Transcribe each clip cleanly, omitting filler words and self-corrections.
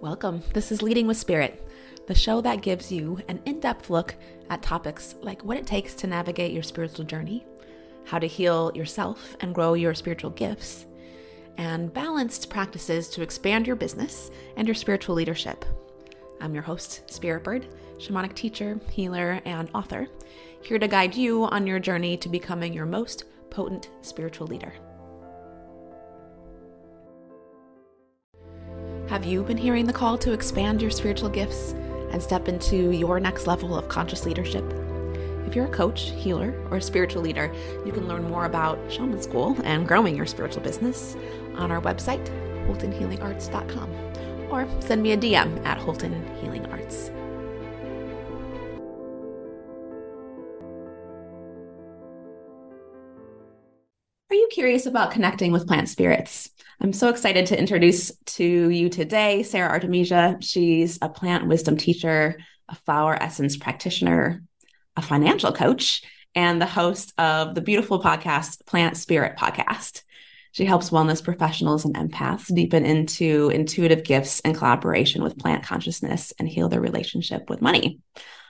Welcome. This is Leading with Spirit, the show that gives you an in-depth look at topics like what it takes to navigate your spiritual journey, how to heal yourself and grow your spiritual gifts, and balanced practices to expand your business and your spiritual leadership. I'm your host, Spirit Bird, shamanic teacher, healer, and author, here to guide you on your journey to becoming your most potent spiritual leader. Have you been hearing the call to expand your spiritual gifts and step into your next level of conscious leadership? If you're a coach, healer, or a spiritual leader, you can learn more about Shaman School and growing your spiritual business on our website, holtonhealingarts.com, or send me a DM at Holton Healing Arts. Are you curious about connecting with plant spirits? I'm so excited to introduce to you today Sara Artemisia. She's a plant wisdom teacher, a flower essence practitioner, a financial coach, and the host of the beautiful podcast, Plant Spirit Podcast. She helps wellness professionals and empaths deepen into intuitive gifts and collaboration with plant consciousness and heal their relationship with money.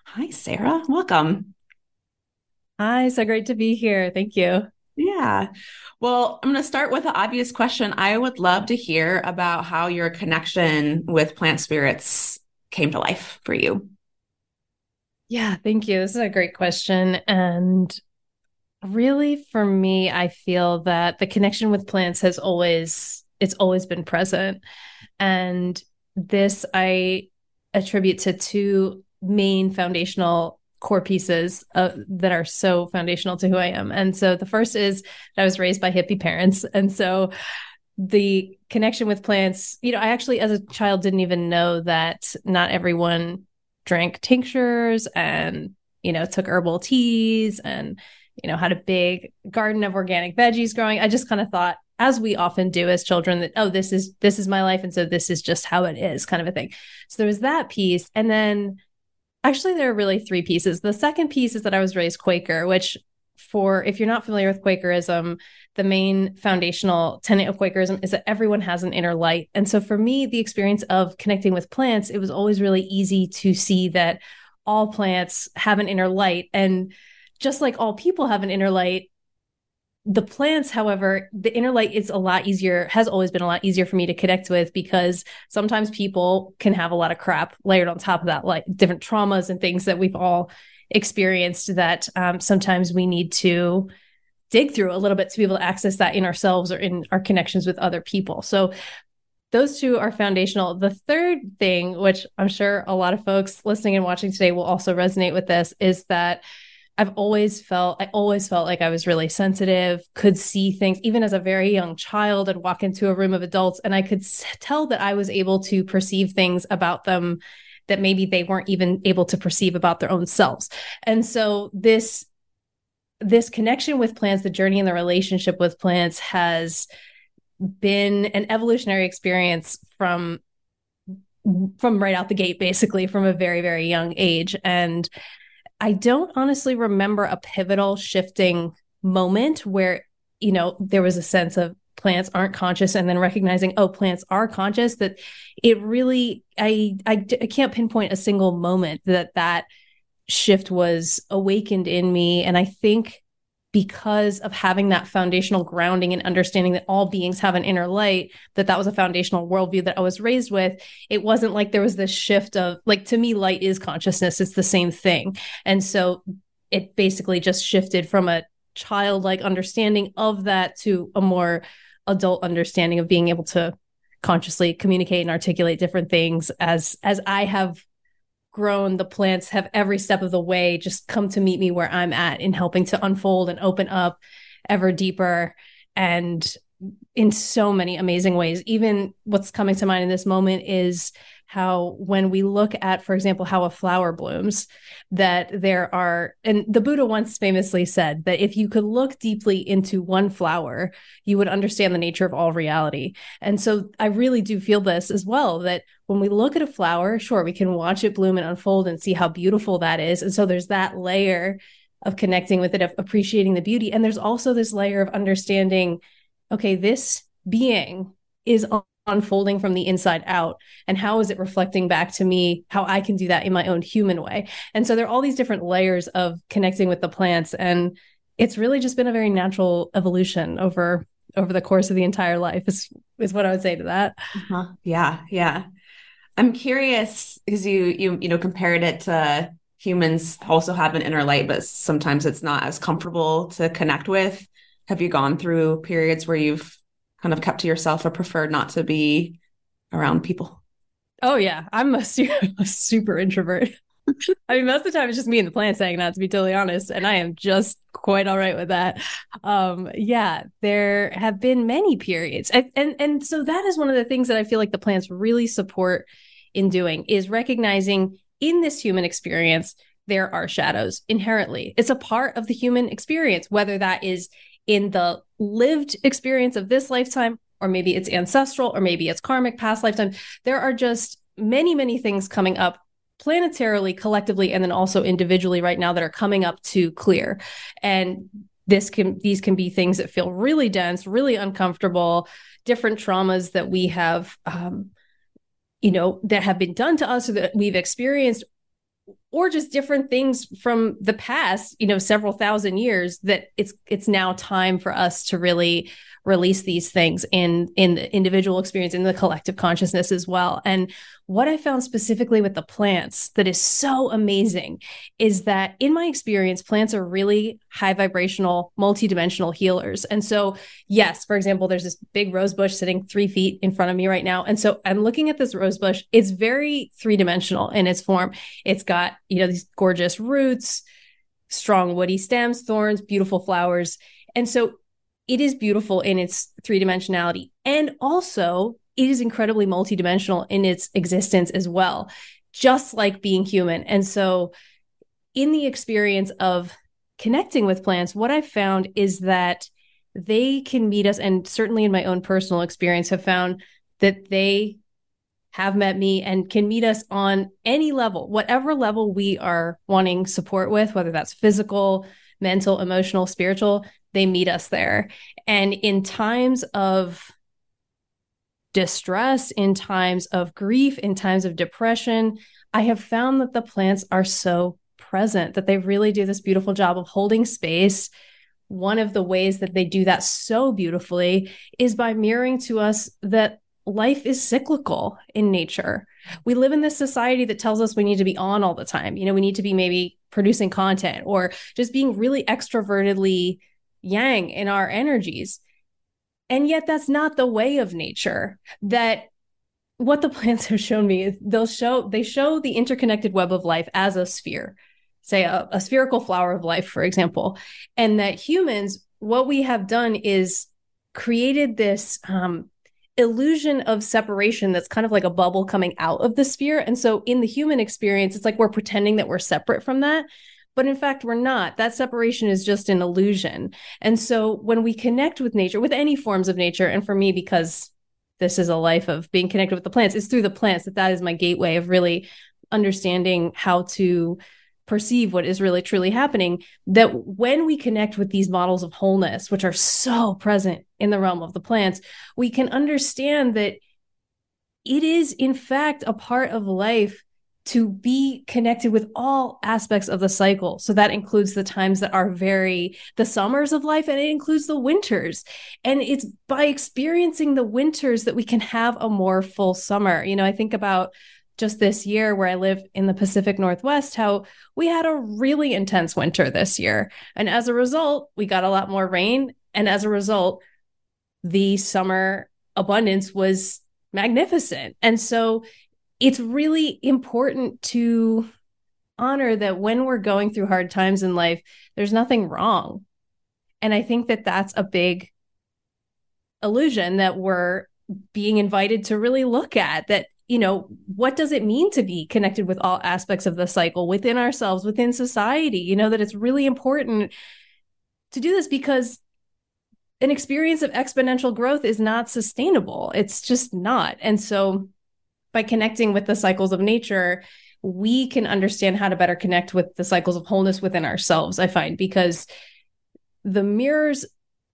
Hi, Sara. Welcome. Hi, so great to be here. Thank you. Yeah. Well, I'm going to start with the obvious question. I would love to hear about how your connection with plant spirits came to life for you. Yeah, thank you. This is a great question. And really for me, I feel that the connection with plants has always been present. And this I attribute to two main foundational core pieces that are so foundational to who I am. And so the first is that I was raised by hippie parents. And so the connection with plants, you know, I actually, as a child, didn't even know that not everyone drank tinctures and, you know, took herbal teas and, you know, had a big garden of organic veggies growing. I just kind of thought, as we often do as children, that, oh, this is my life. And so this is just how it is, kind of a thing. So there was that piece. And then actually, there are really three pieces. The second piece is that I was raised Quaker, which if you're not familiar with Quakerism, the main foundational tenet of Quakerism is that everyone has an inner light. And so for me, the experience of connecting with plants, it was always really easy to see that all plants have an inner light. And just like all people have an inner light, the plants, however, the inner light is has always been a lot easier for me to connect with, because sometimes people can have a lot of crap layered on top of that, like different traumas and things that we've all experienced that sometimes we need to dig through a little bit to be able to access that in ourselves or in our connections with other people. So those two are foundational. The third thing, which I'm sure a lot of folks listening and watching today will also resonate with this, is that I always felt like I was really sensitive, could see things. Even as a very young child, I'd walk into a room of adults and I could tell that I was able to perceive things about them that maybe they weren't even able to perceive about their own selves. And so this connection with plants, the journey and the relationship with plants has been an evolutionary experience from right out the gate, basically from a very, very young age. And I don't honestly remember a pivotal shifting moment where, you know, there was a sense of plants aren't conscious and then recognizing, oh, plants are conscious. That it really, I can't pinpoint a single moment that shift was awakened in me. And I think because of having that foundational grounding and understanding that all beings have an inner light, that was a foundational worldview that I was raised with. It wasn't like there was this shift of, like, to me, light is consciousness. It's the same thing. And so it basically just shifted from a childlike understanding of that to a more adult understanding of being able to consciously communicate and articulate different things as I have grown. The plants have every step of the way just come to meet me where I'm at in helping to unfold and open up ever deeper and in so many amazing ways. Even what's coming to mind in this moment is how, when we look at, for example, how a flower blooms, that there are, and the Buddha once famously said that if you could look deeply into one flower, you would understand the nature of all reality. And so I really do feel this as well, that when we look at a flower, sure, we can watch it bloom and unfold and see how beautiful that is. And so there's that layer of connecting with it, of appreciating the beauty. And there's also this layer of understanding, okay, this being is unfolding from the inside out, and how is it reflecting back to me how I can do that in my own human way. And so there are all these different layers of connecting with the plants, and it's really just been a very natural evolution over the course of the entire life is what I would say to that. Uh-huh. Yeah. I'm curious because you compared it to humans also have an inner light, but sometimes it's not as comfortable to connect with. Have you gone through periods where you've kind of kept to yourself or preferred not to be around people? Oh yeah. I'm a super introvert. I mean, most of the time it's just me and the plants hanging out, to be totally honest. And I am just quite all right with that. There have been many periods. And so that is one of the things that I feel like the plants really support in doing, is recognizing in this human experience, there are shadows inherently. It's a part of the human experience, whether that is in the lived experience of this lifetime, or maybe it's ancestral, or maybe it's karmic past lifetime. There are just many, many things coming up planetarily, collectively, and then also individually right now that are coming up to clear. And these can be things that feel really dense, really uncomfortable, different traumas that we have, that have been done to us or that we've experienced, or just different things from the past, several thousand years, that it's now time for us to really release these things in the individual experience, in the collective consciousness as well. And what I found specifically with the plants that is so amazing is that in my experience, plants are really high vibrational, multidimensional healers. And so, yes, for example, there's this big rose bush sitting 3 feet in front of me right now. And so I'm looking at this rose bush. It's very three-dimensional in its form. It's got, these gorgeous roots, strong woody stems, thorns, beautiful flowers. And so it is beautiful in its three-dimensionality. And also, it is incredibly multidimensional in its existence as well, just like being human. And so in the experience of connecting with plants, what I've found is that they can meet us, and certainly in my own personal experience have found that they have met me and can meet us on any level, whatever level we are wanting support with, whether that's physical, mental, emotional, spiritual, they meet us there. And in times of distress, in times of grief, in times of depression, I have found that the plants are so present, that they really do this beautiful job of holding space. One of the ways that they do that so beautifully is by mirroring to us that life is cyclical in nature. We live in this society that tells us we need to be on all the time. We need to be maybe producing content or just being really extrovertedly yang in our energies. And yet that's not the way of nature. That what the plants have shown me is they show the interconnected web of life as a sphere, say a spherical flower of life, for example. And that humans, what we have done is created this illusion of separation that's kind of like a bubble coming out of the sphere. And so in the human experience, it's like we're pretending that we're separate from that. But in fact, we're not. That separation is just an illusion. And so when we connect with nature, with any forms of nature, and for me, because this is a life of being connected with the plants, it's through the plants that is my gateway of really understanding how to perceive what is really truly happening, that when we connect with these models of wholeness, which are so present in the realm of the plants, we can understand that it is, in fact, a part of life to be connected with all aspects of the cycle. So that includes the times that are the summers of life, and it includes the winters. And it's by experiencing the winters that we can have a more full summer. I think about just this year where I live in the Pacific Northwest, how we had a really intense winter this year. And as a result, we got a lot more rain. And as a result, the summer abundance was magnificent. And so it's really important to honor that when we're going through hard times in life, there's nothing wrong. And I think that that's a big illusion that we're being invited to really look at, that, what does it mean to be connected with all aspects of the cycle within ourselves, within society, that it's really important to do this, because an experience of exponential growth is not sustainable. It's just not. And so by connecting with the cycles of nature, we can understand how to better connect with the cycles of wholeness within ourselves, I find, because the mirrors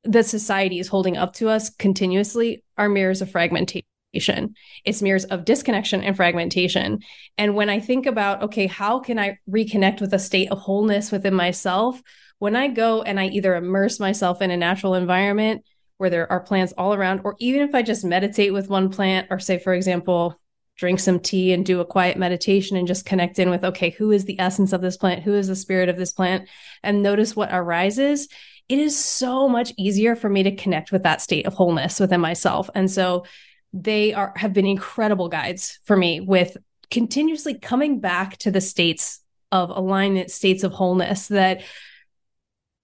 that society is holding up to us continuously are mirrors of fragmentation. isolation. It's mirrors of disconnection and fragmentation. And when I think about, okay, how can I reconnect with a state of wholeness within myself? When I go and I either immerse myself in a natural environment where there are plants all around, or even if I just meditate with one plant, or say, for example, drink some tea and do a quiet meditation and just connect in with, okay, who is the essence of this plant? Who is the spirit of this plant? And notice what arises. It is so much easier for me to connect with that state of wholeness within myself. And so they have been incredible guides for me with continuously coming back to the states of alignment, states of wholeness, that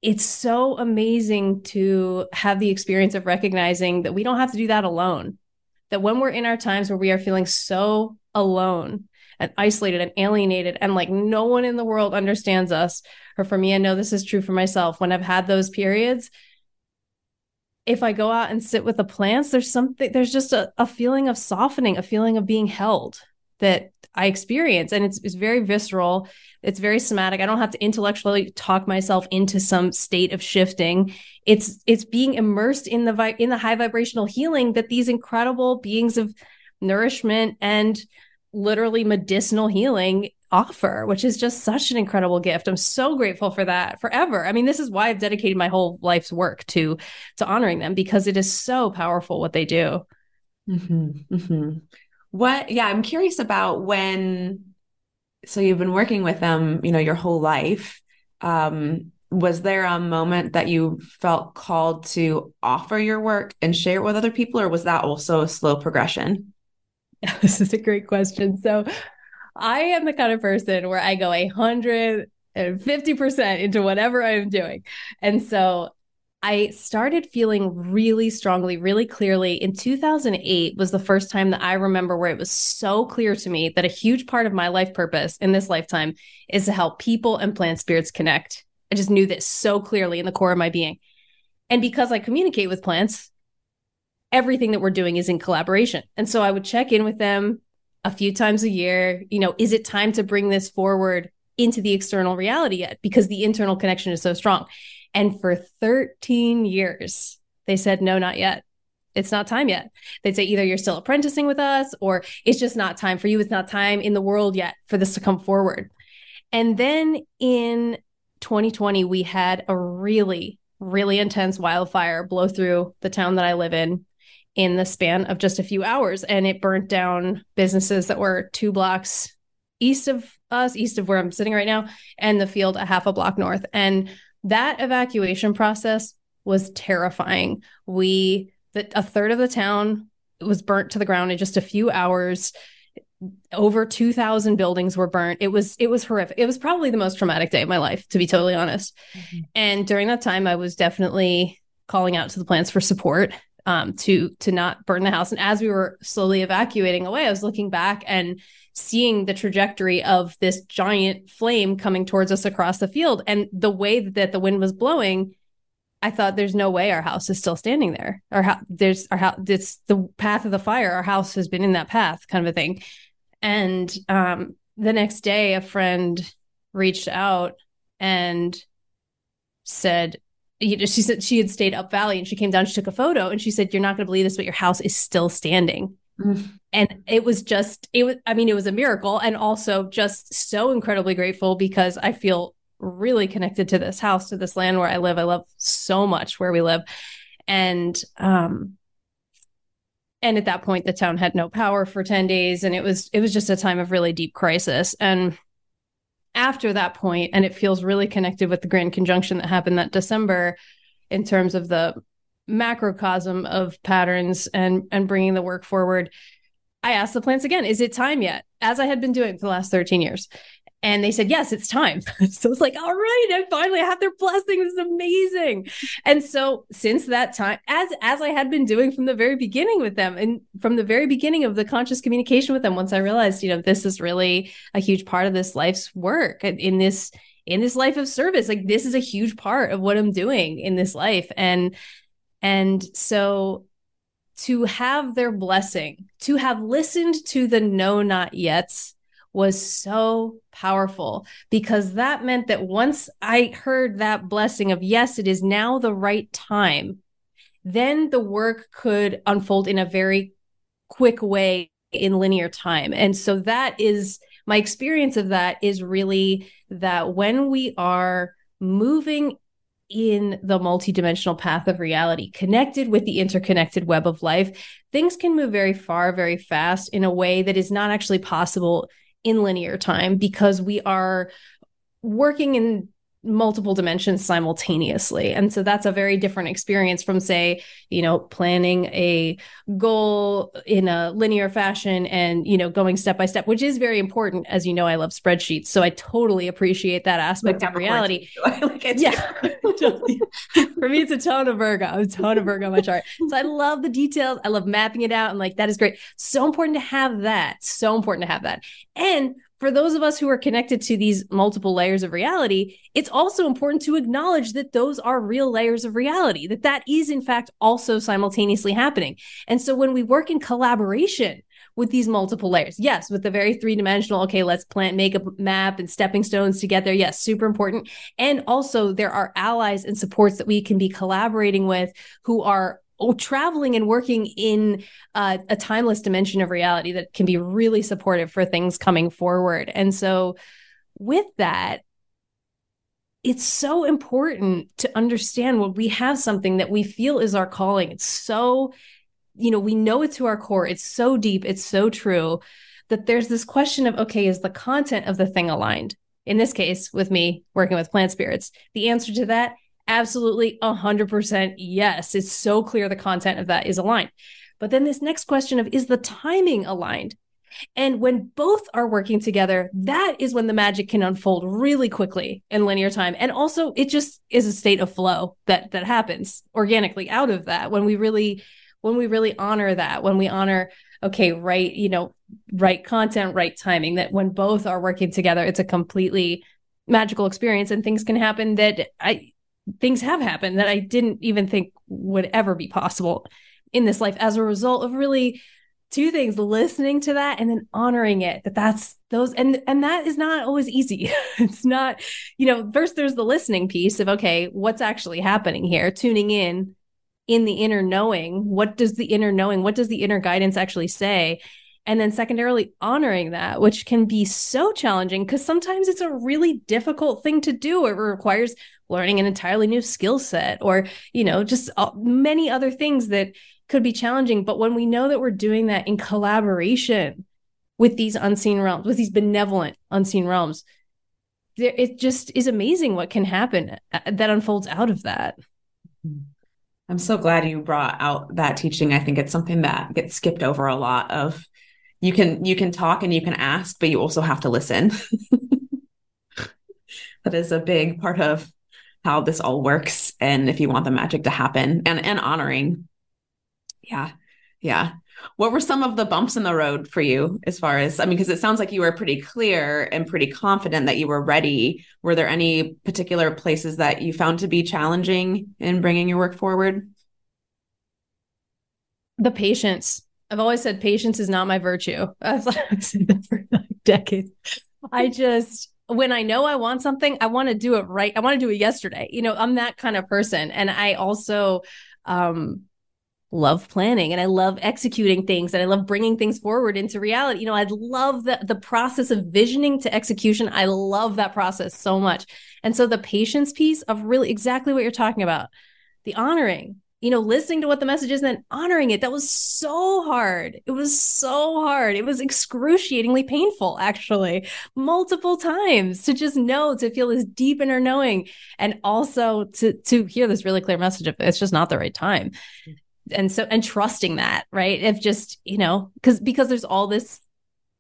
it's so amazing to have the experience of recognizing that we don't have to do that alone. That when we're in our times where we are feeling so alone and isolated and alienated and like no one in the world understands us, or for me, I know this is true for myself, when I've had those periods, if I go out and sit with the plants, there's just a feeling of softening, a feeling of being held that I experience. And it's very visceral. It's very somatic. I don't have to intellectually talk myself into some state of shifting. It's being immersed in the high vibrational healing that these incredible beings of nourishment and literally medicinal healing offer, which is just such an incredible gift. I'm so grateful for that forever. I mean, this is why I've dedicated my whole life's work to honoring them, because it is so powerful what they do. Mm-hmm. Mm-hmm. I'm curious about so you've been working with them, your whole life. Was there a moment that you felt called to offer your work and share it with other people, or was that also a slow progression? This is a great question. So I am the kind of person where I go 150% into whatever I'm doing. And so I started feeling really strongly, really clearly in 2008 was the first time that I remember where it was so clear to me that a huge part of my life purpose in this lifetime is to help people and plant spirits connect. I just knew this so clearly in the core of my being. And because I communicate with plants, everything that we're doing is in collaboration. And so I would check in with them a few times a year. Is it time to bring this forward into the external reality yet? Because the internal connection is so strong. And for 13 years, they said, no, not yet. It's not time yet. They'd say either you're still apprenticing with us, or it's just not time for you. It's not time in the world yet for this to come forward. And then in 2020, we had a really, really intense wildfire blow through the town that I live in the span of just a few hours. And it burnt down businesses that were 2 blocks east of us, east of where I'm sitting right now, and the field a half a block north. And that evacuation process was terrifying. A third of the town was burnt to the ground in just a few hours. Over 2,000 buildings were burnt. It was horrific. It was probably the most traumatic day of my life, to be totally honest. Mm-hmm. And during that time, I was definitely calling out to the plants for support, to not burn the house. And as we were slowly evacuating away, I was looking back and seeing the trajectory of this giant flame coming towards us across the field. And the way that the wind was blowing, I thought, there's no way our house is still standing there. It's the path of the fire. Our house has been in that path, kind of a thing. And the next day, a friend reached out and said, she said she had stayed up valley, and she came down, she took a photo, and she said, you're not going to believe this, but your house is still standing. And it was a miracle, and also just so incredibly grateful, because I feel really connected to this house, to this land where I live. I love so much where we live. And at that point, the town had no power for 10 days. And it was just a time of really deep crisis. And after that point, and it feels really connected with the grand conjunction that happened that December in terms of the macrocosm of patterns and bringing the work forward, I asked the plants again, is it time yet? As I had been doing for the last 13 years. And they said, yes, it's time. So it's like, all right, I finally have their blessing. This is amazing. And so since that time, as I had been doing from the very beginning with them, and from the very beginning of the conscious communication with them, once I realized, this is really a huge part of this life's work in this life of service. Like, this is a huge part of what I'm doing in this life. And so to have their blessing, to have listened to the no, not yet, was so powerful, because that meant that once I heard that blessing of, yes, it is now the right time, then the work could unfold in a very quick way in linear time. And so that is my experience of that is really that when we are moving in the multidimensional path of reality, connected with the interconnected web of life, things can move very far, very fast in a way that is not actually possible in linear time, because we are working in multiple dimensions simultaneously. And so that's a very different experience from, say, you know, planning a goal in a linear fashion and, you know, going step by step, which is very important. As you know, I love spreadsheets. So I totally appreciate that aspect of reality. Yeah. For me, it's a ton of Virgo. I'm a ton of Virgo on my chart. So I love the details. I love mapping it out. I'm like, that is great. So important to have that. So important to have that. And for those of us who are connected to these multiple layers of reality, it's also important to acknowledge that those are real layers of reality, that that is in fact also simultaneously happening. And so when we work in collaboration with these multiple layers, yes, with the very three-dimensional, okay, let's make a map and stepping stones together. Yes, super important. And also there are allies and supports that we can be collaborating with who are traveling and working in a timeless dimension of reality that can be really supportive for things coming forward. And so with that, it's so important to understand when we have something that we feel is our calling. It's so, you know, we know it to our core. It's so deep. It's so true that there's this question of, okay, is the content of the thing aligned? In this case, with me working with plant spirits, the answer to that, absolutely 100%. Yes. It's so clear the content of that is aligned. But then this next question of, is the timing aligned? And when both are working together, that is when the magic can unfold really quickly in linear time. And also it just is a state of flow that happens organically out of that. When we really honor that, when we honor, okay, right, you know, right content, right timing, that when both are working together, it's a completely magical experience and things can happen things have happened that I didn't even think would ever be possible in this life as a result of really two things, listening to that and then honoring it, that's those. And that is not always easy. It's not, you know, first there's the listening piece of, okay, what's actually happening here? Tuning in the inner knowing, what does the inner guidance actually say? And then secondarily, honoring that, which can be so challenging because sometimes it's a really difficult thing to do. It requires learning an entirely new skill set or, you know, just many other things that could be challenging. But when we know that we're doing that in collaboration with these unseen realms, with these benevolent unseen realms, it just is amazing what can happen that unfolds out of that. Mm-hmm. I'm so glad you brought out that teaching. I think it's something that gets skipped over a lot of. You can talk and you can ask, but you also have to listen. That is a big part of how this all works. And if you want the magic to happen and honoring. Yeah. Yeah. What were some of the bumps in the road for you as far as, I mean, because it sounds like you were pretty clear and pretty confident that you were ready. Were there any particular places that you found to be challenging in bringing your work forward? The patience. I've always said patience is not my virtue. I've said that for decades. When I know I want something, I want to do it right. I want to do it yesterday. You know, I'm that kind of person. And I also love planning and I love executing things and I love bringing things forward into reality. You know, I love the process of visioning to execution. I love that process so much. And so the patience piece of really exactly what you're talking about, the honoring, you know, listening to what the message is and then honoring it. That was so hard. It was so hard. It was excruciatingly painful, actually, multiple times to just know, to feel this deep inner knowing and also to hear this really clear message of it's just not the right time. And so, and trusting that, right? If just, you know, because there's all this,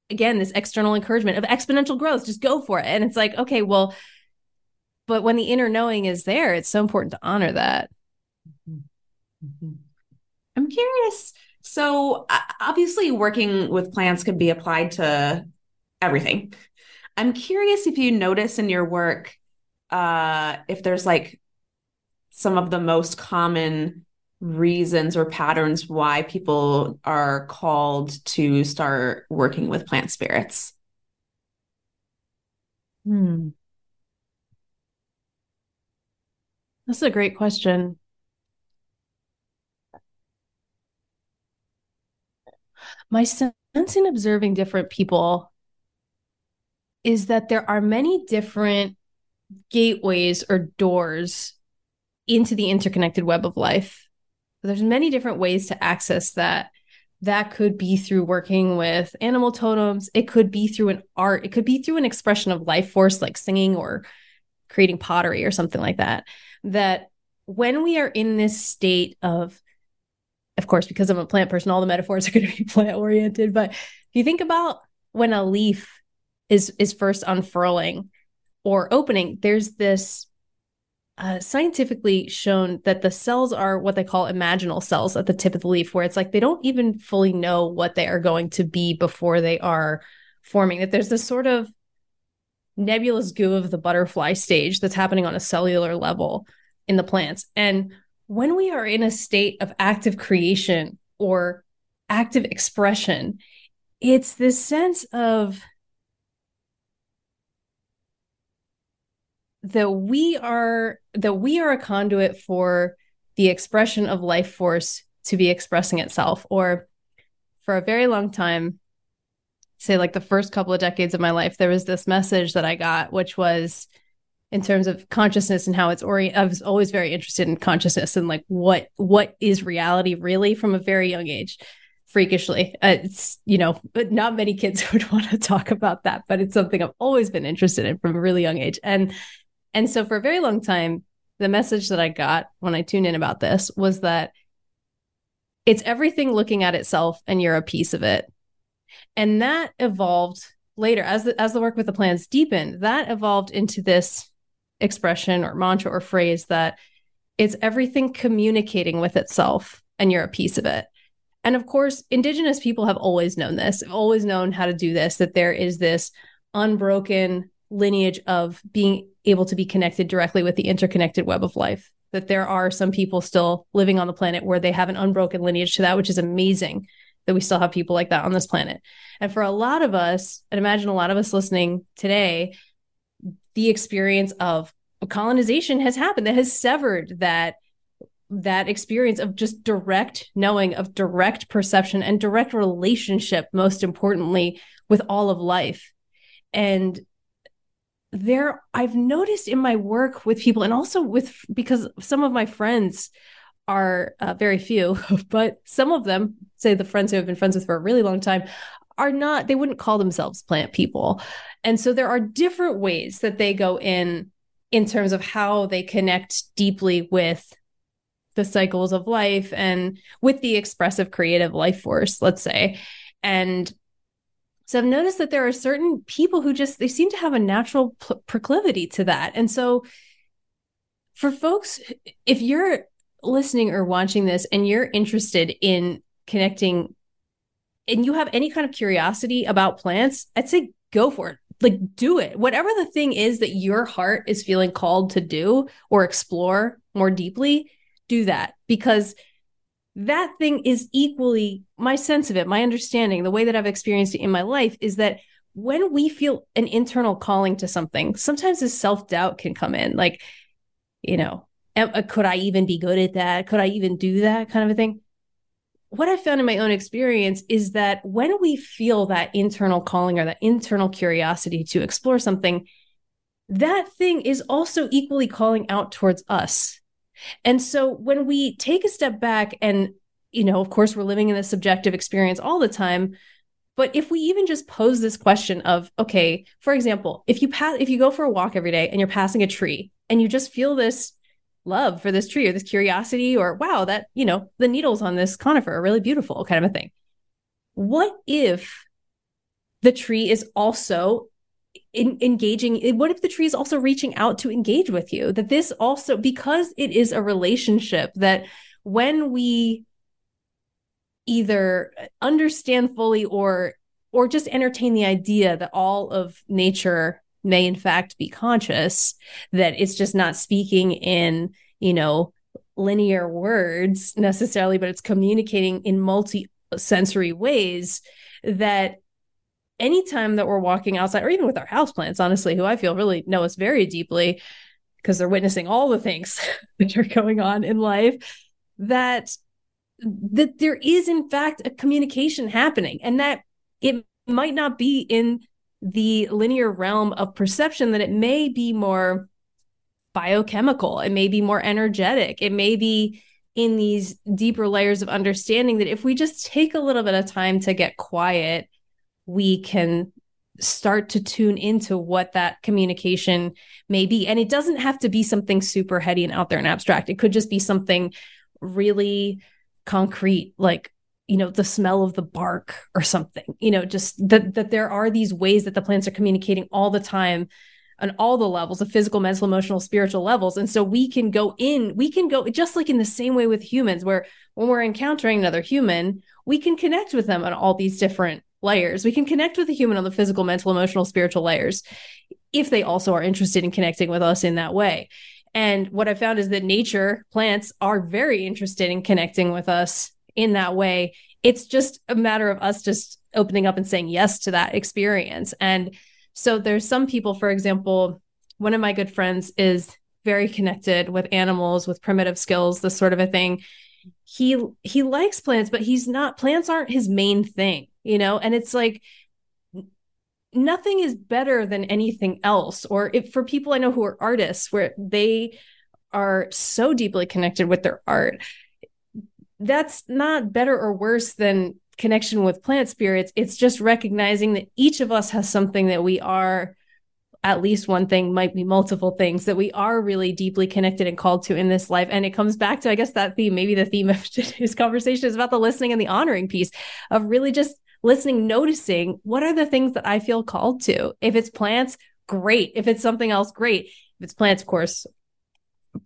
again, this external encouragement of exponential growth, just go for it. And it's like, okay, well, but when the inner knowing is there, it's so important to honor that. Mm-hmm. Mm-hmm. I'm curious. So obviously working with plants could be applied to everything. I'm curious if you notice in your work, if there's like some of the most common reasons or patterns why people are called to start working with plant spirits. That's a great question. my sense in observing different people is that there are many different gateways or doors into the interconnected web of life. There's many different ways to access that. That could be through working with animal totems. It could be through an art. It could be through an expression of life force, like singing or creating pottery or something like that. That when we are in this state of course, because I'm a plant person, all the metaphors are going to be plant oriented. But if you think about when a leaf is first unfurling or opening, there's this scientifically shown that the cells are what they call imaginal cells at the tip of the leaf, where it's like they don't even fully know what they are going to be before they are forming. That there's this sort of nebulous goo of the butterfly stage that's happening on a cellular level in the plants. And when we are in a state of active creation or active expression, it's this sense of that we are a conduit for the expression of life force to be expressing itself. Or for a very long time, say like the first couple of decades of my life, there was this message that I got, which was in terms of consciousness and how it's oriented. I was always very interested in consciousness and like what is reality really from a very young age, freakishly. It's, you know, but not many kids would want to talk about that, but it's something I've always been interested in from a really young age. And so for a very long time, the message that I got when I tuned in about this was that it's everything looking at itself and you're a piece of it. And that evolved later as the work with the plants deepened, that evolved into this expression or mantra or phrase that it's everything communicating with itself and you're a piece of it. And of course, Indigenous people have always known this, have always known how to do this, that there is this unbroken lineage of being able to be connected directly with the interconnected web of life, that there are some people still living on the planet where they have an unbroken lineage to that, which is amazing that we still have people like that on this planet. And for a lot of us, and imagine a lot of us listening today, the experience of colonization has happened that has severed that experience of just direct knowing, of direct perception and direct relationship, most importantly, with all of life. And there, I've noticed in my work with people and also because some of my friends are very few, but some of them, say the friends who have been friends with for a really long time, are not, they wouldn't call themselves plant people. And so there are different ways that they go in terms of how they connect deeply with the cycles of life and with the expressive creative life force, let's say. And so I've noticed that there are certain people who just, they seem to have a natural proclivity to that. And so for folks, if you're listening or watching this and you're interested in connecting and you have any kind of curiosity about plants, I'd say go for it. Like, do it. Whatever the thing is that your heart is feeling called to do or explore more deeply, do that, because that thing is equally, my sense of it, my understanding, the way that I've experienced it in my life is that when we feel an internal calling to something, sometimes this self-doubt can come in. Like, you know, could I even be good at that? Could I even do that kind of a thing? What I found in my own experience is that when we feel that internal calling or that internal curiosity to explore something, that thing is also equally calling out towards us. And so when we take a step back and, you know, of course, we're living in this subjective experience all the time. But if we even just pose this question of, okay, for example, if you go for a walk every day and you're passing a tree and you just feel this love for this tree or this curiosity or, wow, that, you know, the needles on this conifer are really beautiful kind of a thing. What if the tree is also engaging? What if the tree is also reaching out to engage with you? That this also, because it is a relationship, that when we either understand fully or just entertain the idea that all of nature may in fact be conscious, that it's just not speaking in, you know, linear words necessarily, but it's communicating in multi-sensory ways, that anytime that we're walking outside, or even with our houseplants, honestly, who I feel really know us very deeply because they're witnessing all the things that are going on in life, that that there is, in fact, a communication happening, and that it might not be in the linear realm of perception, that it may be more biochemical, it may be more energetic, it may be in these deeper layers of understanding that if we just take a little bit of time to get quiet, we can start to tune into what that communication may be. And it doesn't have to be something super heady and out there and abstract. It could just be something really concrete, like, you know, the smell of the bark or something, you know, just that there are these ways that the plants are communicating all the time on all the levels, the physical, mental, emotional, spiritual levels. And so we can go just like in the same way with humans, where when we're encountering another human, we can connect with them on all these different layers. We can connect with a human on the physical, mental, emotional, spiritual layers, if they also are interested in connecting with us in that way. And what I found is that nature, plants, are very interested in connecting with us in that way. It's just a matter of us just opening up and saying yes to that experience. And so there's some people, for example, one of my good friends is very connected with animals, with primitive skills, this sort of a thing. He likes plants, but plants aren't his main thing, you know? And it's like, nothing is better than anything else. Or if for people I know who are artists, where they are so deeply connected with their art, that's not better or worse than connection with plant spirits. It's just recognizing that each of us has something that we are, at least one thing, might be multiple things, that we are really deeply connected and called to in this life. And it comes back to, I guess, that theme, maybe the theme of today's conversation is about the listening and the honoring piece of really just listening, noticing what are the things that I feel called to. If it's plants, great. If it's something else, great. If it's plants, of course,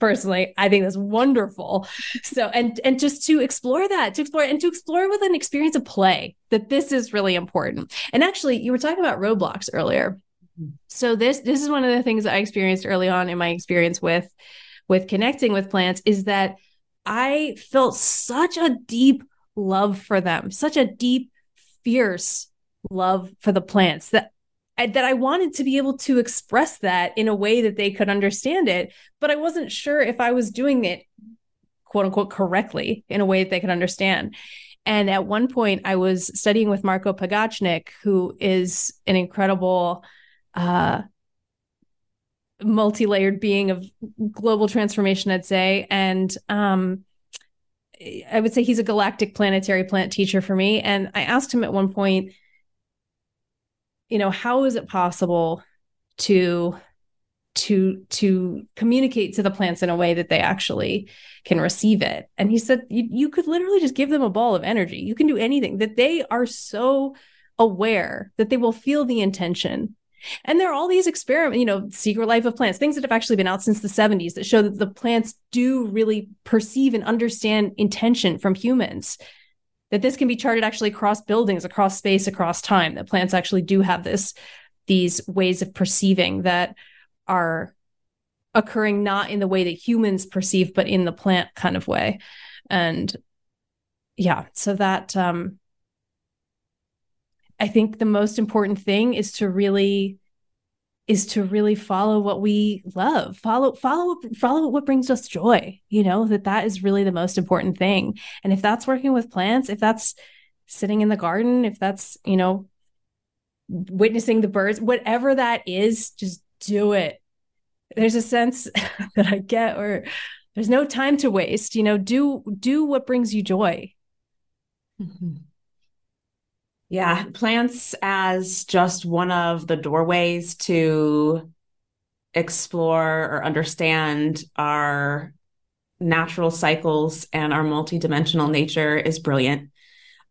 personally, I think that's wonderful. So, and just to explore that, to explore with an experience of play, that this is really important. And actually, you were talking about roadblocks earlier. So this is one of the things that I experienced early on in my experience with connecting with plants, is that I felt such a deep love for them, such a deep, fierce love for the plants, that I wanted to be able to express that in a way that they could understand it, but I wasn't sure if I was doing it, quote unquote, correctly in a way that they could understand. And at one point I was studying with Marco Pogacnik, who is an incredible multi-layered being of global transformation, I'd say. And I would say he's a galactic planetary plant teacher for me. And I asked him at one point, you know, how is it possible to communicate to the plants in a way that they actually can receive it? And he said, you could literally just give them a ball of energy. You can do anything, that they are so aware that they will feel the intention. And there are all these experiments, you know, Secret Life of Plants, things that have actually been out since the 70s that show that the plants do really perceive and understand intention from humans, that this can be charted actually across buildings, across space, across time, that plants actually do have these ways of perceiving that are occurring not in the way that humans perceive, but in the plant kind of way. And yeah, so that, I think the most important thing is to really follow what we love, follow what brings us joy, you know, that is really the most important thing. And if that's working with plants, if that's sitting in the garden, if that's, you know, witnessing the birds, whatever that is, just do it. There's a sense that I get, or there's no time to waste, you know, do what brings you joy. Mm-hmm. Yeah, plants as just one of the doorways to explore or understand our natural cycles and our multidimensional nature is brilliant.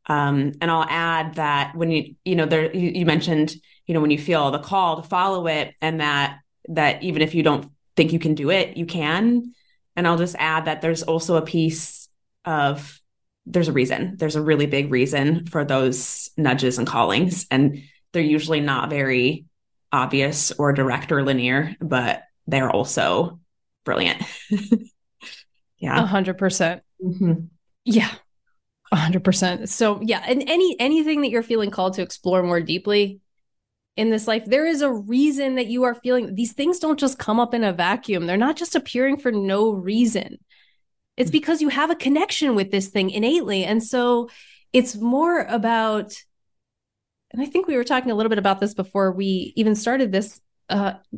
And I'll add that when you mentioned, you know, when you feel the call to follow it, and that even if you don't think you can do it, you can. And I'll just add that there's also a piece of, there's a reason. There's a really big reason for those nudges and callings. And they're usually not very obvious or direct or linear, but they're also brilliant. Yeah. 100%. Mm-hmm. Yeah. 100%. So yeah. And anything that you're feeling called to explore more deeply in this life, there is a reason that you are feeling these things. Don't just come up in a vacuum. They're not just appearing for no reason. It's because you have a connection with this thing innately. And so it's more about, and I think we were talking a little bit about this before we even started this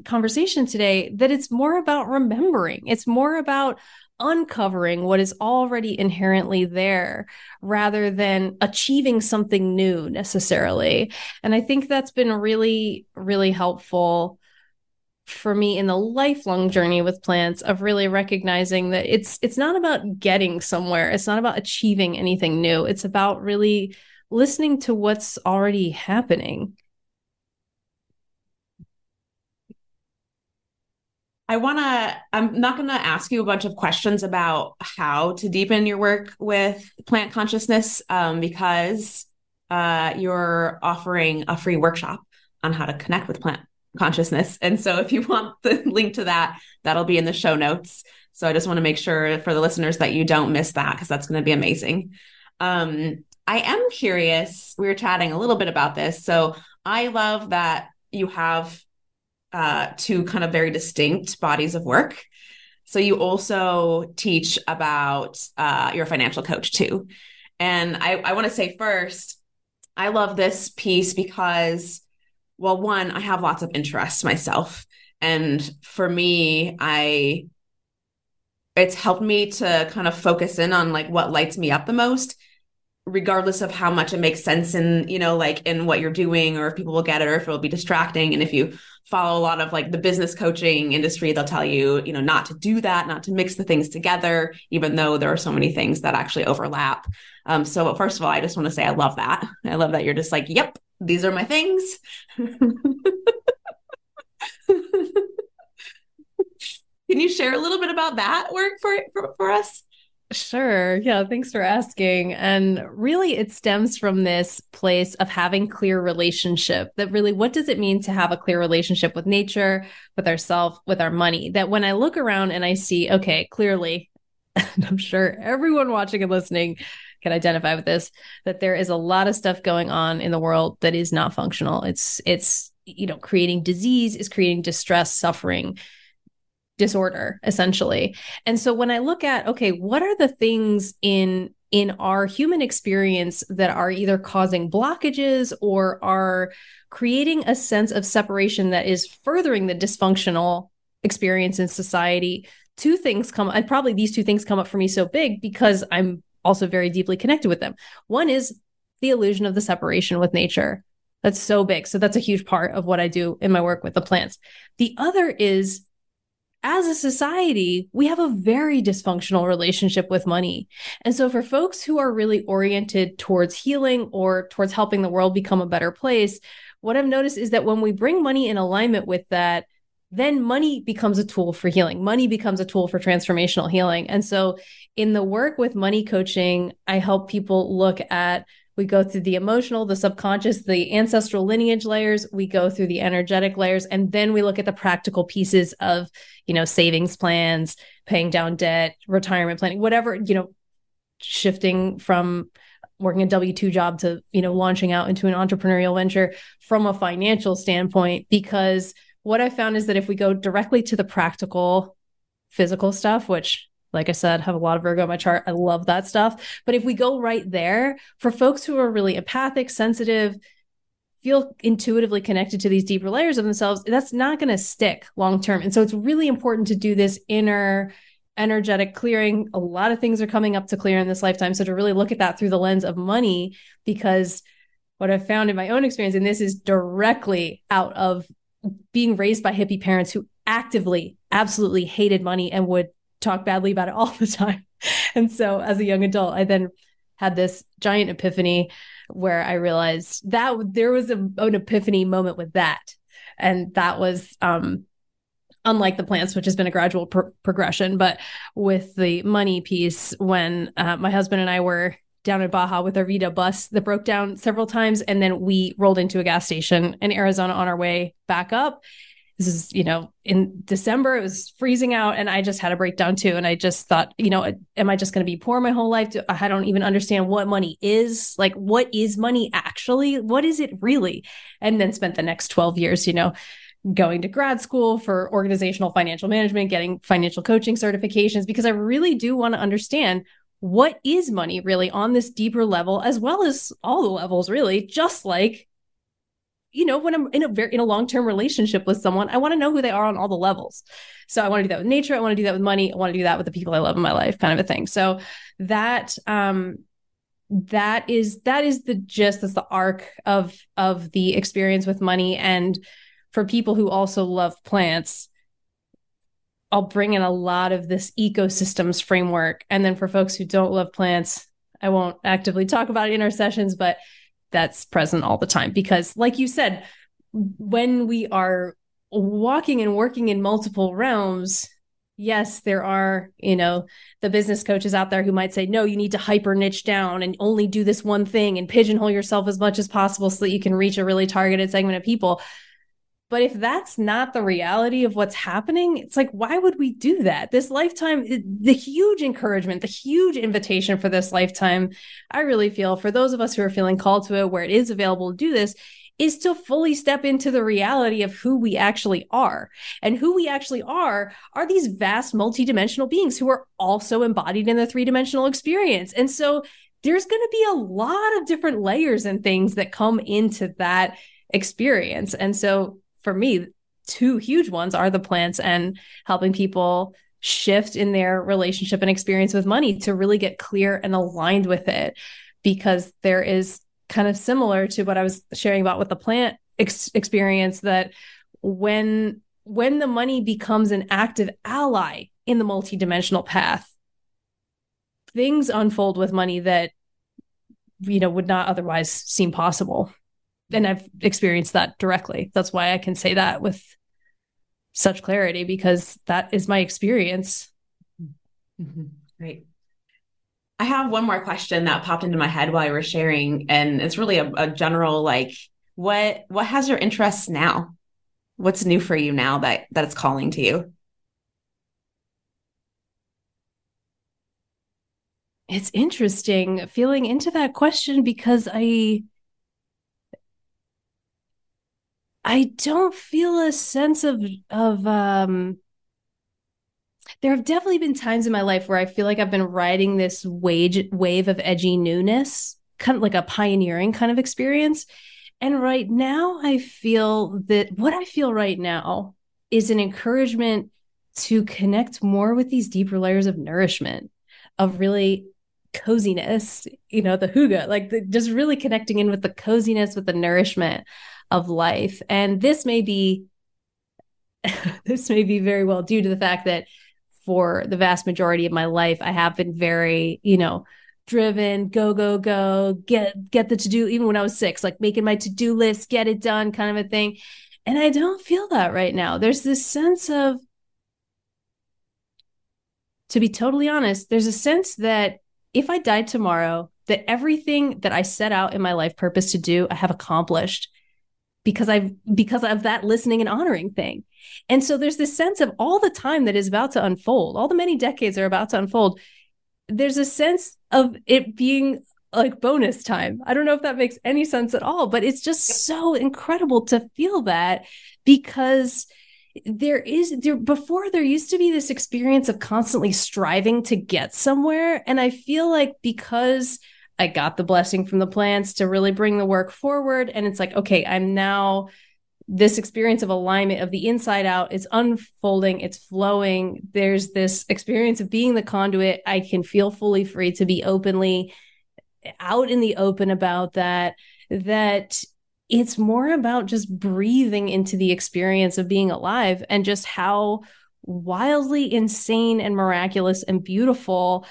conversation today, that it's more about remembering. It's more about uncovering what is already inherently there rather than achieving something new necessarily. And I think that's been really, really helpful for me in the lifelong journey with plants, of really recognizing that it's not about getting somewhere. It's not about achieving anything new. It's about really listening to what's already happening. I'm not going to ask you a bunch of questions about how to deepen your work with plant consciousness, because you're offering a free workshop on how to connect with plant consciousness. And so if you want the link to that, that'll be in the show notes. So I just want to make sure for the listeners that you don't miss that, because that's going to be amazing. I am curious, we were chatting a little bit about this. So I love that you have two kind of very distinct bodies of work. So you also teach about, you're a financial coach too. And I want to say first, I love this piece because, well, one, I have lots of interests myself. And for me, it's helped me to kind of focus in on like what lights me up the most, regardless of how much it makes sense in, you know, like in what you're doing, or if people will get it, or if it'll be distracting. And if you follow a lot of like the business coaching industry, they'll tell you, you know, not to do that, not to mix the things together, even though there are so many things that actually overlap. So first of all, I just want to say, I love that. I love that you're just like, yep, these are my things. Can you share a little bit about that work for us? Sure. Yeah. Thanks for asking. And really, it stems from this place of having clear relationship, that really, what does it mean to have a clear relationship with nature, with ourselves, with our money? That when I look around and I see, okay, clearly, and I'm sure everyone watching and listening can identify with this, that there is a lot of stuff going on in the world that is not functional. It's, you know, creating disease, is creating distress, suffering, disorder, essentially. And so when I look at, okay, what are the things in our human experience that are either causing blockages or are creating a sense of separation that is furthering the dysfunctional experience in society, two things come, and probably these two things come up for me so big because I'm also very deeply connected with them. One is the illusion of the separation with nature. That's so big. So that's a huge part of what I do in my work with the plants. The other is, as a society, we have a very dysfunctional relationship with money. And so for folks who are really oriented towards healing or towards helping the world become a better place, what I've noticed is that when we bring money in alignment with that, then money becomes a tool for healing. Money becomes a tool for transformational healing. And so in the work with money coaching, I help people look at, we go through the emotional, the subconscious, the ancestral lineage layers, we go through the energetic layers, and then we look at the practical pieces of, you know, savings plans, paying down debt, retirement planning, whatever, you know, shifting from working a W-2 job to, you know, launching out into an entrepreneurial venture from a financial standpoint. Because what I found is that if we go directly to the practical, physical stuff, which, like I said, have a lot of Virgo on my chart. I love that stuff. But if we go right there, for folks who are really empathic, sensitive, feel intuitively connected to these deeper layers of themselves, that's not going to stick long-term. And so it's really important to do this inner energetic clearing. A lot of things are coming up to clear in this lifetime. So to really look at that through the lens of money, because what I've found in my own experience, and this is directly out of being raised by hippie parents who actively, absolutely hated money and would talk badly about it all the time. And so as a young adult, I then had this giant epiphany where I realized that there was an epiphany moment with that. And that was unlike the plants, which has been a gradual progression, but with the money piece, when my husband and I were down in Baja with our Vida bus that broke down several times. And then we rolled into a gas station in Arizona on our way back up. This is, you know, in December, it was freezing out and I just had a breakdown too. And I just thought, you know, am I just going to be poor my whole life? I don't even understand what money is. Like, what is money actually? What is it really? And then spent the next 12 years, you know, going to grad school for organizational financial management, getting financial coaching certifications, because I really do want to understand what is money really on this deeper level, as well as all the levels really, just like, you know, when I'm in a long-term relationship with someone, I want to know who they are on all the levels. So I want to do that with nature. I want to do that with money. I want to do that with the people I love in my life, kind of a thing. So that is the gist, that's the arc of the experience with money. And for people who also love plants, I'll bring in a lot of this ecosystems framework. And then for folks who don't love plants, I won't actively talk about it in our sessions, but that's present all the time. Because like you said, when we are walking and working in multiple realms, yes, there are, you know, the business coaches out there who might say, no, you need to hyper niche down and only do this one thing and pigeonhole yourself as much as possible so that you can reach a really targeted segment of people. But if that's not the reality of what's happening, it's like, why would we do that? This lifetime, the huge encouragement, the huge invitation for this lifetime, I really feel for those of us who are feeling called to it, where it is available to do this, is to fully step into the reality of who we actually are. And who we actually are these vast multidimensional beings who are also embodied in the three-dimensional experience. And so there's going to be a lot of different layers and things that come into that experience. And so for me, two huge ones are the plants and helping people shift in their relationship and experience with money to really get clear and aligned with it, because there is kind of similar to what I was sharing about with the plant experience, that when the money becomes an active ally in the multidimensional path, things unfold with money that, you know, would not otherwise seem possible. And I've experienced that directly. That's why I can say that with such clarity, because that is my experience. Mm-hmm. Right. I have one more question that popped into my head while you were sharing, and it's really a general, like, what has your interests now? What's new for you now that it's calling to you? It's interesting feeling into that question, because I don't feel a sense of there have definitely been times in my life where I feel like I've been riding this wave of edgy newness, kind of like a pioneering kind of experience. And right now I feel that what I feel right now is an encouragement to connect more with these deeper layers of nourishment, of really coziness, you know, the hygge, like just really connecting in with the coziness, with the nourishment of life. And this may be very well due to the fact that for the vast majority of my life, I have been very, you know, driven, go, get the to-do, even when I was 6, like making my to-do list, get it done kind of a thing. And I don't feel that right now. There's this sense of, to be totally honest, there's a sense that if I died tomorrow, that everything that I set out in my life purpose to do, I have accomplished. Because of that listening and honoring thing. And so there's this sense of all the time that is about to unfold, all the many decades are about to unfold. There's a sense of it being like bonus time. I don't know if that makes any sense at all, but it's just so incredible to feel that, because before there used to be this experience of constantly striving to get somewhere. And I feel like because I got the blessing from the plants to really bring the work forward. And it's like, okay, I'm now, this experience of alignment of the inside out is unfolding, it's flowing. There's this experience of being the conduit. I can feel fully free to be openly out in the open about that it's more about just breathing into the experience of being alive and just how wildly insane and miraculous and beautiful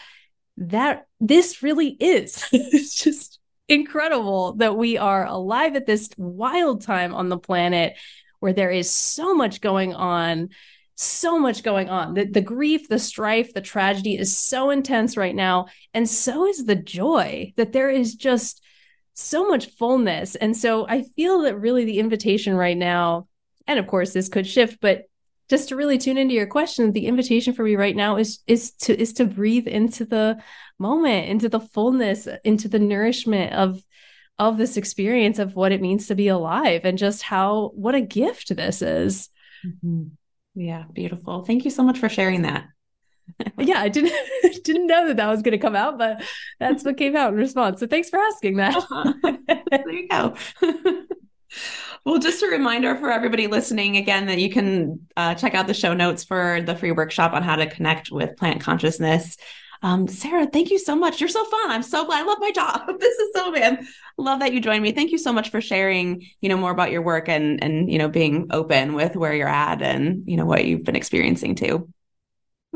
that this really is. It's just incredible that we are alive at this wild time on the planet where there is so much going on. The grief, the strife, the tragedy is so intense right now. And so is the joy, that there is just so much fullness. And so I feel that really the invitation right now, and of course this could shift, but just to really tune into your question, the invitation for me right now is to breathe into the moment, into the fullness, into the nourishment of of this experience of what it means to be alive and just how, what a gift this is. Mm-hmm. Yeah. Beautiful. Thank you so much for sharing that. Yeah. I didn't know that was going to come out, but that's what came out in response. So thanks for asking that. There you go. Well, just a reminder for everybody listening again, that you can check out the show notes for the free workshop on how to connect with plant consciousness. Sara, thank you so much. You're so fun. I'm so glad. I love my job. This is so, man. Love that you joined me. Thank you so much for sharing, more about your work and, being open with where you're at and, what you've been experiencing too.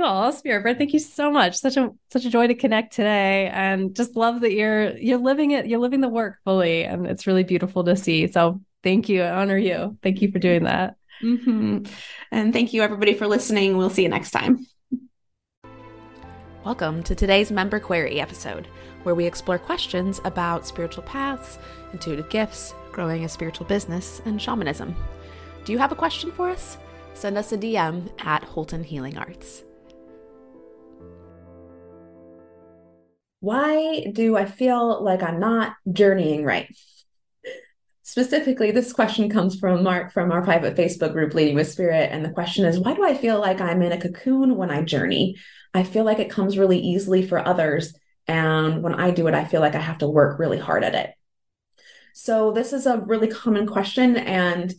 Oh, Spirit Bird, thank you so much. Such a joy to connect today, and just love that you're living it. You're living the work fully, and it's really beautiful to see. So thank you. I honor you. Thank you for doing that. Mm-hmm. And thank you everybody for listening. We'll see you next time. Welcome to today's Member Query episode, where we explore questions about spiritual paths, intuitive gifts, growing a spiritual business, and shamanism. Do you have a question for us? Send us a DM at Holton Healing Arts. Why do I feel like I'm not journeying right? Specifically, this question comes from Mark from our private Facebook group, Leading with Spirit. And the question is, why do I feel like I'm in a cocoon when I journey? I feel like it comes really easily for others. And when I do it, I feel like I have to work really hard at it. So this is a really common question. And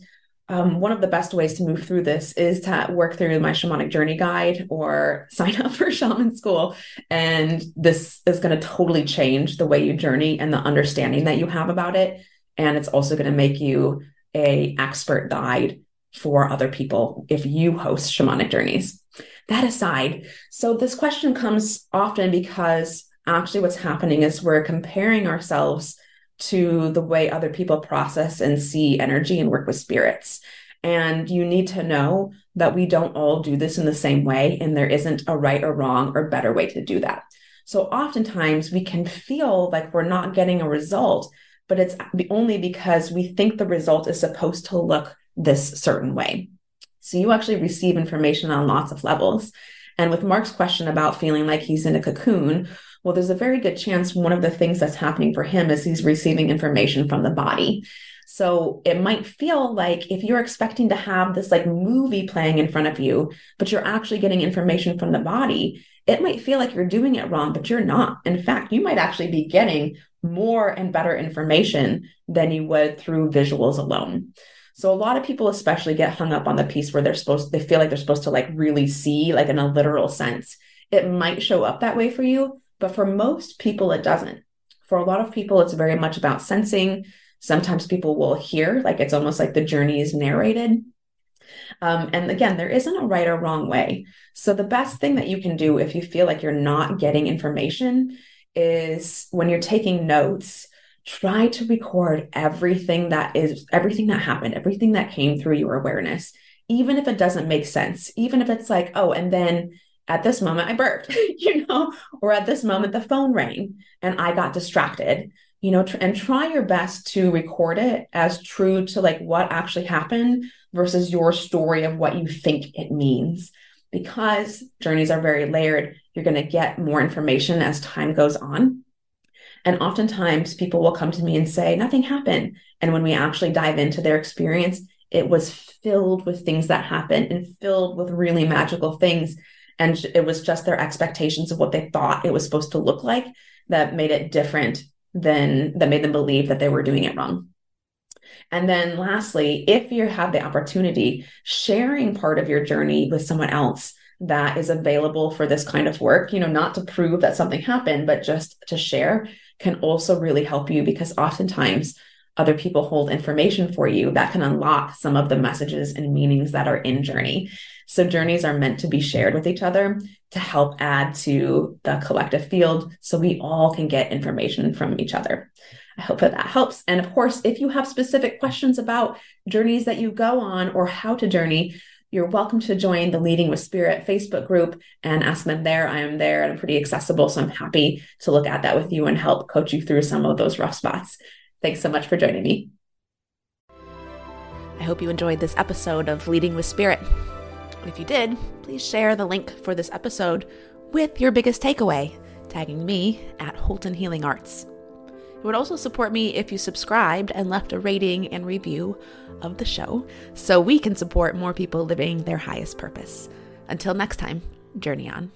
one of the best ways to move through this is to work through my shamanic journey guide or sign up for Shaman School. And this is going to totally change the way you journey and the understanding that you have about it. And it's also going to make you an expert guide for other people if you host shamanic journeys. That aside, so this question comes often because actually what's happening is we're comparing ourselves to the way other people process and see energy and work with spirits. And you need to know that we don't all do this in the same way, and there isn't a right or wrong or better way to do that. So oftentimes we can feel like we're not getting a result, but it's only because we think the result is supposed to look this certain way. So you actually receive information on lots of levels. And with Mark's question about feeling like he's in a cocoon, well, there's a very good chance one of the things that's happening for him is he's receiving information from the body. So it might feel like if you're expecting to have this like movie playing in front of you, but you're actually getting information from the body, it might feel like you're doing it wrong, but you're not. In fact, you might actually be getting more and better information than you would through visuals alone. So a lot of people especially get hung up on the piece where they feel like they're supposed to like really see, like in a literal sense. It might show up that way for you, but for most people, it doesn't. For a lot of people, it's very much about sensing. Sometimes people will hear, like it's almost like the journey is narrated. And again, there isn't a right or wrong way. So the best thing that you can do if you feel like you're not getting information is when you're taking notes, try to record everything that happened, everything that came through your awareness, even if it doesn't make sense, even if it's like, oh, and then at this moment I burped, or at this moment the phone rang and I got distracted, and try your best to record it as true to like what actually happened versus your story of what you think it means, because journeys are very layered. You're going to get more information as time goes on. And oftentimes people will come to me and say, nothing happened. And when we actually dive into their experience, it was filled with things that happened and filled with really magical things. And it was just their expectations of what they thought it was supposed to look like that made it different that made them believe that they were doing it wrong. And then lastly, if you have the opportunity, sharing part of your journey with someone else that is available for this kind of work, not to prove that something happened, but just to share can also really help you, because oftentimes other people hold information for you that can unlock some of the messages and meanings that are in journey. So journeys are meant to be shared with each other to help add to the collective field so we all can get information from each other. I hope that helps. And of course, if you have specific questions about journeys that you go on or how to journey, you're welcome to join the Leading with Spirit Facebook group and ask them there. I am there and I'm pretty accessible. So I'm happy to look at that with you and help coach you through some of those rough spots. Thanks so much for joining me. I hope you enjoyed this episode of Leading with Spirit. If you did, please share the link for this episode with your biggest takeaway, tagging me at Holton Healing Arts. It would also support me if you subscribed and left a rating and review of the show so we can support more people living their highest purpose. Until next time, journey on.